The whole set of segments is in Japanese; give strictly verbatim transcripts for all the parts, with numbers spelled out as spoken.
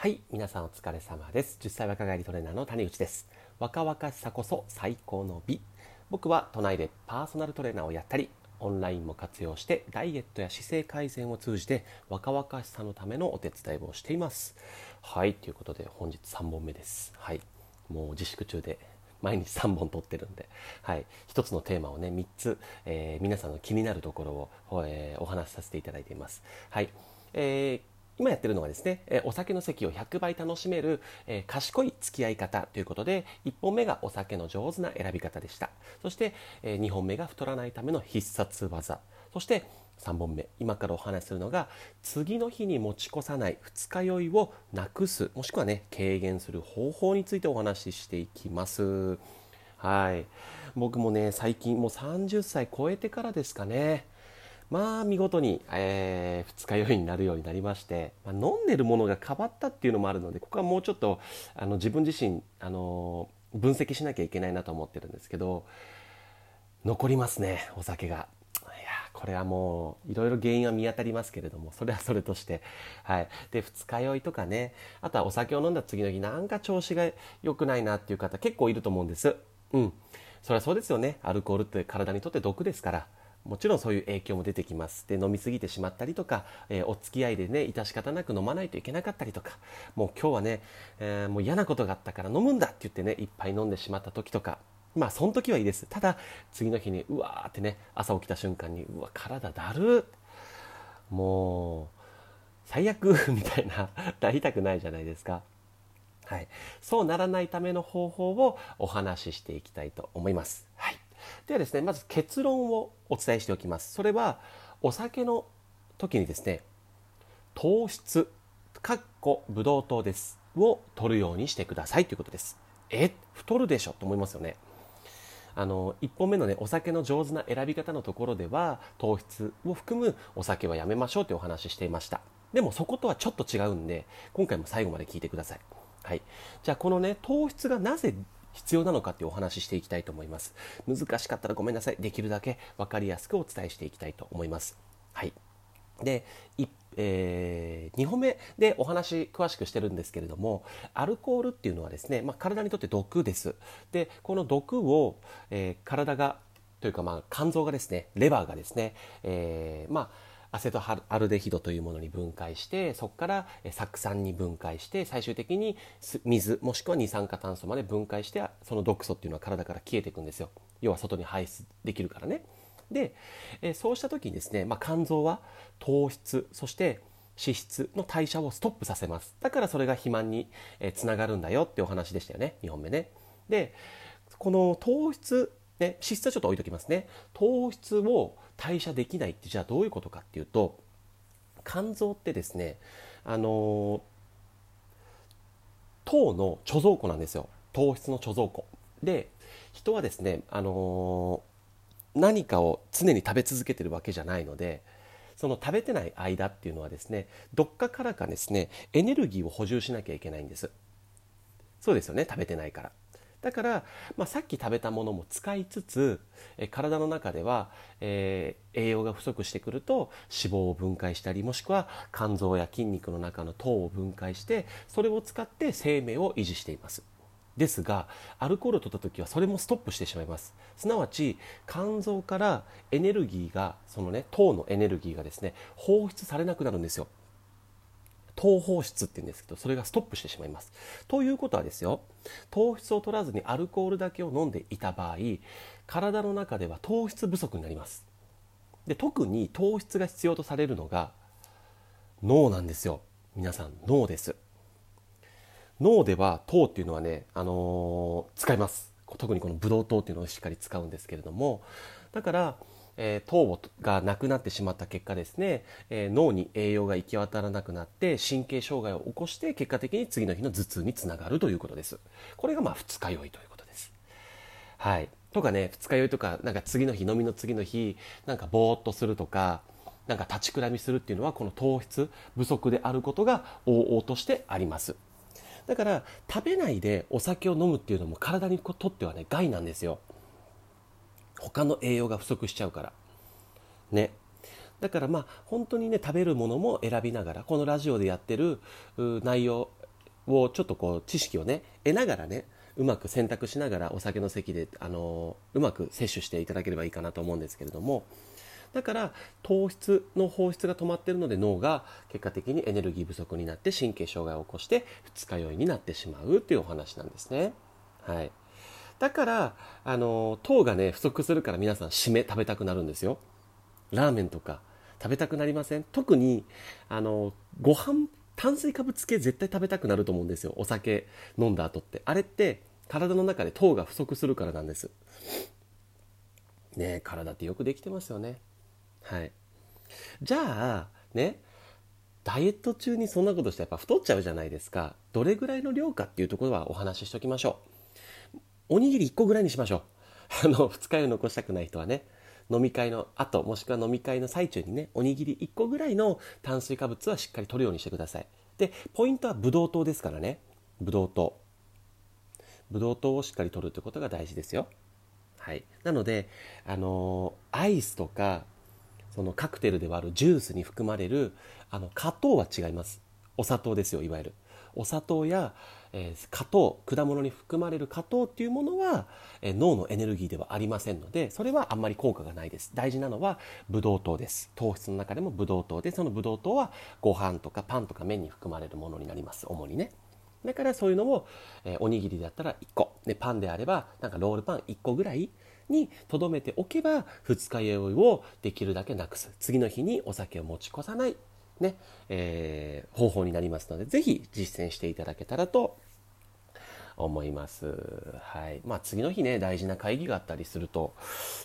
はい、皆さんお疲れ様です。じゅっさい若返りトレーナーの谷口です。若々しさこそ最高の美。僕は都内でパーソナルトレーナーをやったり、オンラインも活用してダイエットや姿勢改善を通じて若々しさのためのお手伝いをしています。はい、ということで本日さんぼんめです。はい、もう自粛中で毎日さんぼん撮ってるんで、はい、ひとつのテーマをねみっつ、えー、皆さんの気になるところを、えー、お話しさせていただいています。はい、えー今やってるのがですね、お酒の席をひゃくばい楽しめる、えー、賢い付き合い方ということで、いっぽんめがお酒の上手な選び方でした。そして、えー、にほんめが太らないための必殺技。そしてさんぼんめ、今からお話しするのが、次の日に持ち越さない二日酔いをなくす、もしくはね、軽減する方法についてお話ししていきます。はい。僕もね、最近もうさんじゅっさい超えてからですかね。まあ見事に、えー、二日酔いになるようになりまして、まあ、飲んでるものが変わったっていうのもあるので、ここはもうちょっとあの自分自身、あのー、分析しなきゃいけないなと思ってるんですけど、残りますね、お酒が。いやこれはもういろいろ原因は見当たりますけれども、それはそれとして、はい、で二日酔いとかね、あとはお酒を飲んだ次の日なんか調子が良くないなっていう方結構いると思うんです。うん、それはそうですよね。アルコールって体にとって毒ですから。もちろんそういう影響も出てきます。で、飲み過ぎてしまったりとか、えー、お付き合いでね、致し方なく飲まないといけなかったりとか、もう今日はね、えー、もう嫌なことがあったから飲むんだって言ってね、いっぱい飲んでしまった時とか、まあその時はいいです。ただ次の日にうわーってね、朝起きた瞬間にうわ体だるー、もう最悪みたいななりたくないじゃないですか。はい、そうならないための方法をお話ししていきたいと思います。はい。ではですね、まず結論をお伝えしておきます。それはお酒の時にですね、糖質ブドウ糖ですを摂るようにしてくださいということです。え、太るでしょと思いますよね。あのいっぽんめのね、お酒の上手な選び方のところでは糖質を含むお酒はやめましょうというお話ししていました。でもそことはちょっと違うんで、今回も最後まで聞いてください。はい、じゃあこのね、糖質がなぜ必要なのかっていうお話ししていきたいと思います。難しかったらごめんなさい。できるだけ分かりやすくお伝えしていきたいと思います。はい。で、い、えー、にほんめでお話詳しくしてるんですけれども、アルコールっていうのはですね、まあ、体にとって毒です。で、この毒を、えー、体がというか、まあ、肝臓がですね、レバーがですね、えー、まあアセトアルデヒドというものに分解して、そこから酢酸に分解して、最終的に水もしくは二酸化炭素まで分解して、その毒素っていうのは体から消えていくんですよ。要は外に排出できるからね。で、そうした時にですね、まあ、肝臓は糖質そして脂質の代謝をストップさせます。だからそれが肥満につながるんだよってお話でしたよね、にほんめね。で、この糖質ね、脂質はちょっと置いときますね。糖質を代謝できないってじゃあどういうことかっていうと、肝臓ってですね、あのー、糖の貯蔵庫なんですよ。糖質の貯蔵庫で、人はですね、あのー、何かを常に食べ続けてるわけじゃないので、その食べてない間っていうのはですね、どっかからかですね、エネルギーを補充しなきゃいけないんです。そうですよね、食べてないから。だから、まあ、さっき食べたものも使いつつ、え体の中では、えー、栄養が不足してくると脂肪を分解したり、もしくは肝臓や筋肉の中の糖を分解して、それを使って生命を維持しています。ですが、アルコールを摂った時はそれもストップしてしまいます。すなわち肝臓からエネルギーが、そのね、糖のエネルギーがですね、放出されなくなるんですよ。糖放出って言うんですけど、それがストップしてしまいます。ということはですよ、糖質を取らずにアルコールだけを飲んでいた場合、体の中では糖質不足になります。で、特に糖質が必要とされるのが脳なんですよ。皆さん、脳です。脳では糖っていうのはね、あのー、使います。特にこのブドウ糖っていうのをしっかり使うんですけれども、だから、えー、糖がなくなってしまった結果ですね、えー、脳に栄養が行き渡らなくなって神経障害を起こして、結果的に次の日の頭痛につながるということです。これがまあ二日酔いということです。はい、とかね、二日酔いとか、なんか次の日、飲みの次の日なんかぼーっとするとか、なんか立ちくらみするっていうのは、この糖質不足であることが往々としてあります。だから食べないでお酒を飲むっていうのも体にとってはね、害なんですよ。他の栄養が不足しちゃうからね。だからまあ本当にね、食べるものも選びながら、このラジオでやってる内容、をちょっとこう知識をね得ながらね、うまく選択しながらお酒の席であのうまく摂取していただければいいかなと思うんですけれども、だから糖質の放出が止まっているので脳が結果的にエネルギー不足になって神経障害を起こして二日酔いになってしまうというお話なんですね。はい、だからあの糖がね不足するから皆さん締め食べたくなるんですよ。ラーメンとか食べたくなりません？特にあのご飯炭水化物系絶対食べたくなると思うんですよ。お酒飲んだ後って、あれって体の中で糖が不足するからなんですね。え体ってよくできてますよね。はい、じゃあねダイエット中にそんなことしてやっぱ太っちゃうじゃないですか。どれぐらいの量かっていうところはお話ししておきましょう。おにぎりいっこぐらいにしましょう。あの二日酔い残したくない人はね、飲み会の後もしくは飲み会の最中にねおにぎりいっこぐらいの炭水化物はしっかり摂るようにしてください。でポイントはブドウ糖ですからね、ブドウ糖ブドウ糖をしっかり摂るということが大事ですよ。はい、なのであのー、アイスとかそのカクテルで割るジュースに含まれるあの果糖は違います。お砂糖ですよ。いわゆるお砂糖や、えー、果糖、果物に含まれる果糖っていうものは、えー、脳のエネルギーではありませんので、それはあんまり効果がないです。大事なのはブドウ糖です。糖質の中でもブドウ糖で、そのブドウ糖はご飯とかパンとか麺に含まれるものになります。主にね、だからそういうのを、えー、おにぎりだったらいっこで、パンであればなんかロールパンいっこぐらいに留めておけば二日酔いをできるだけなくす、次の日にお酒を持ち越さない、ねえー、方法になりますので、ぜひ実践していただけたらと思います。はい、まあ、次の日ね大事な会議があったりすると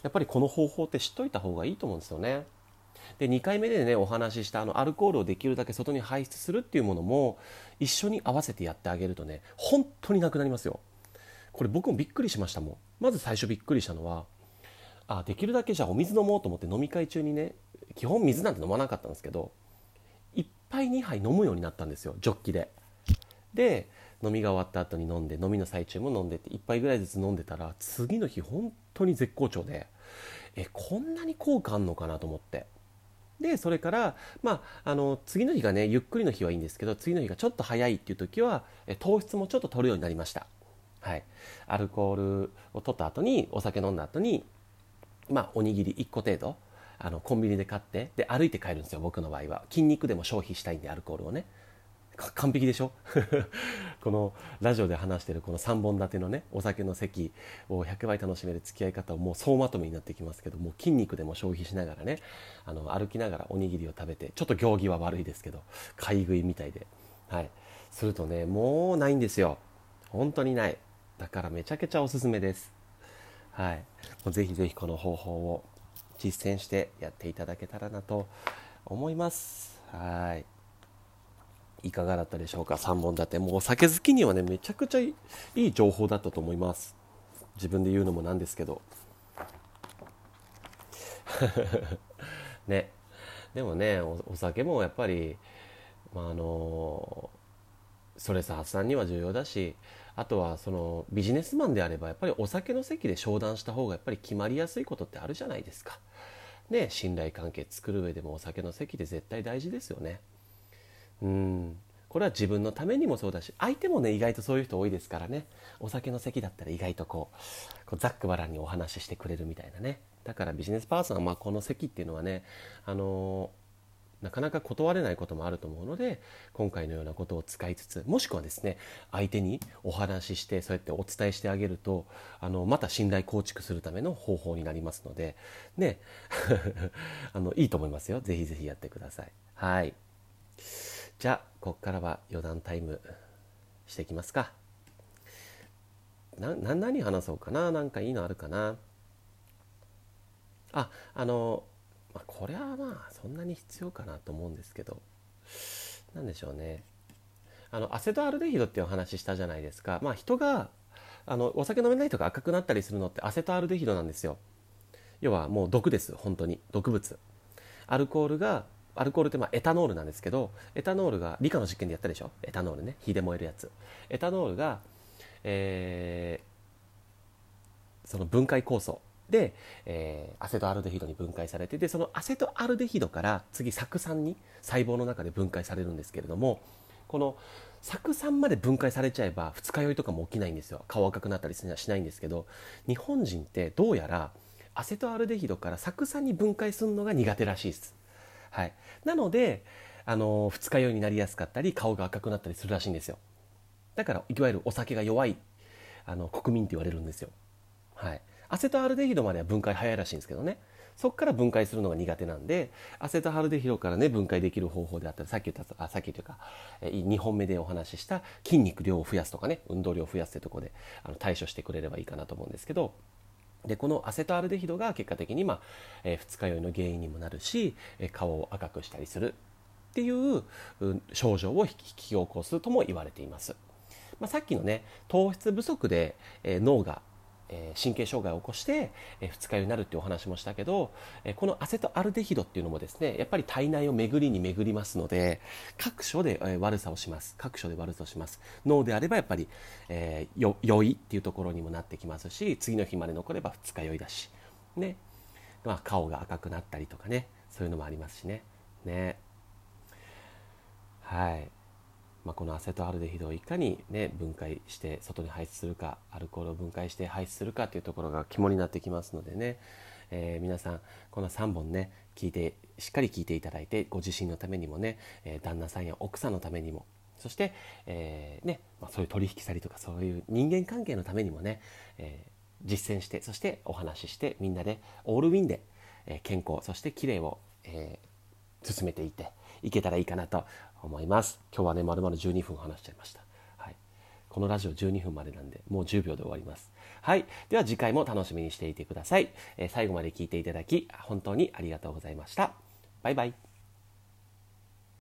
やっぱりこの方法って知っといた方がいいと思うんですよね。でにかいめでねお話ししたあのアルコールをできるだけ外に排出するっていうものも一緒に合わせてやってあげるとね本当になくなりますよ。これ僕もびっくりしましたもん。まず最初びっくりしたのは、あできるだけじゃあお水飲もうと思って飲み会中にね基本水なんて飲まなかったんですけどいっぱいにはい飲むようになったんですよ、ジョッキで。で飲みが終わった後に飲んで、飲みの最中も飲んでっていっぱいぐらいずつ飲んでたら次の日本当に絶好調で、えこんなに効果あんのかなと思って、でそれから、まあ、あの次の日がねゆっくりの日はいいんですけど、次の日がちょっと早いっていう時はえ糖質もちょっと取るようになりました。はい、アルコールを取った後にお酒飲んだ後に、まあ、おにぎりいっこ程度あのコンビニで買ってで歩いて帰るんですよ。僕の場合は筋肉でも消費したいんでアルコールをね。完璧でしょこのラジオで話してるこのさんぼん立てのねお酒の席をひゃくばい楽しめる付き合い方をもう総まとめになってきますけど、もう筋肉でも消費しながらねあの歩きながらおにぎりを食べて、ちょっと行儀は悪いですけど買い食いみたいで、はい、するとねもうないんですよ。本当にない。だからめちゃくちゃおすすめです。はい、もうぜひぜひこの方法を実践してやっていただけたらなと思います。はい、いかがだったでしょうか。さんぼん立て、もうお酒好きにはねめちゃくちゃいい情報だったと思います。自分で言うのもなんですけどね、でもね お, お酒もやっぱり、まあ、あのストレス発散には重要だし、あとはそのビジネスマンであればやっぱりお酒の席で商談した方がやっぱり決まりやすいことってあるじゃないですか。ね、信頼関係作る上でもお酒の席で絶対大事ですよね。うん、これは自分のためにもそうだし、相手もね意外とそういう人多いですからね。お酒の席だったら意外とこう、こうざっくばらんにお話ししてくれるみたいなね。だからビジネスパーソンはまあこの席っていうのはね、あのーなかなか断れないこともあると思うので、今回のようなことを使いつつ、もしくはですね相手にお話ししてそうやってお伝えしてあげると、あのまた信頼構築するための方法になりますのでねあのいいと思いますよ。ぜひぜひやってください。はい、じゃあここからは余談タイムしていきますか。なな何話そうかな。なんかいいのあるかな。ああのまあ、これはまあそんなに必要かなと思うんですけど、なんでしょうね、あのアセトアルデヒドっていうお話したじゃないですか。まあ人があのお酒飲めない人が赤くなったりするのってアセトアルデヒドなんですよ。要はもう毒です。本当に毒物。アルコールがアルコールってまあエタノールなんですけど、エタノールが理科の実験でやったでしょ。エタノールね、火で燃えるやつ。エタノールが、えー、その分解酵素で、えー、アセトアルデヒドに分解されて、でそのアセトアルデヒドから次酢酸に細胞の中で分解されるんですけれども、この酢酸まで分解されちゃえば二日酔いとかも起きないんですよ。顔赤くなったりしないんですけど、日本人ってどうやらアセトアルデヒドから酢酸に分解するのが苦手らしいです、はい、なのであの二日酔いになりやすかったり顔が赤くなったりするらしいんですよ。だからいわゆるお酒が弱いあの国民って言われるんですよ、はい、アセトアルデヒドまでは分解早いらしいんですけどね、そこから分解するのが苦手なんで、アセトアルデヒドからね分解できる方法であったり、さっき言ったあさっきというかにほんめでお話しした筋肉量を増やすとかね、運動量を増やすってところであの対処してくれればいいかなと思うんですけど、でこのアセトアルデヒドが結果的に、まあえー、二日酔いの原因にもなるし、顔を赤くしたりするっていう症状を引き起こすとも言われています。まあ、さっきのね糖質不足で、えー、脳が神経障害を起こして二日酔いになるっていうお話もしたけど、このアセトアルデヒドっていうのもですね、やっぱり体内を巡りに巡りますので、各所で悪さをします各所で悪さをします脳であればやっぱり、えー、酔いっていうところにもなってきますし、次の日まで残れば二日酔いだし、ねまあ、顔が赤くなったりとかね、そういうのもありますしね。ねはいまあ、このアセトアルデヒドをいかに、ね、分解して外に排出するか、アルコールを分解して排出するかというところが肝になってきますのでね、えー、皆さんこのさんぼんね聞いてしっかり聞いていただいて、ご自身のためにもね、えー、旦那さんや奥さんのためにも、そして、えーねまあ、そういう取引先とかそういう人間関係のためにもね、えー、実践して、そしてお話しして、みんなでオールウィンで、えー、健康そして綺麗を、えー、進めていっていけたらいいかなと思います。今日はねまるまるじゅうにふん話しちゃいました、はい、このラジオじゅうにふんまでなんでもうじゅうびょうで終わります、はい、では次回も楽しみにしていてください、えー、最後まで聞いていただき本当にありがとうございました。バイバイ。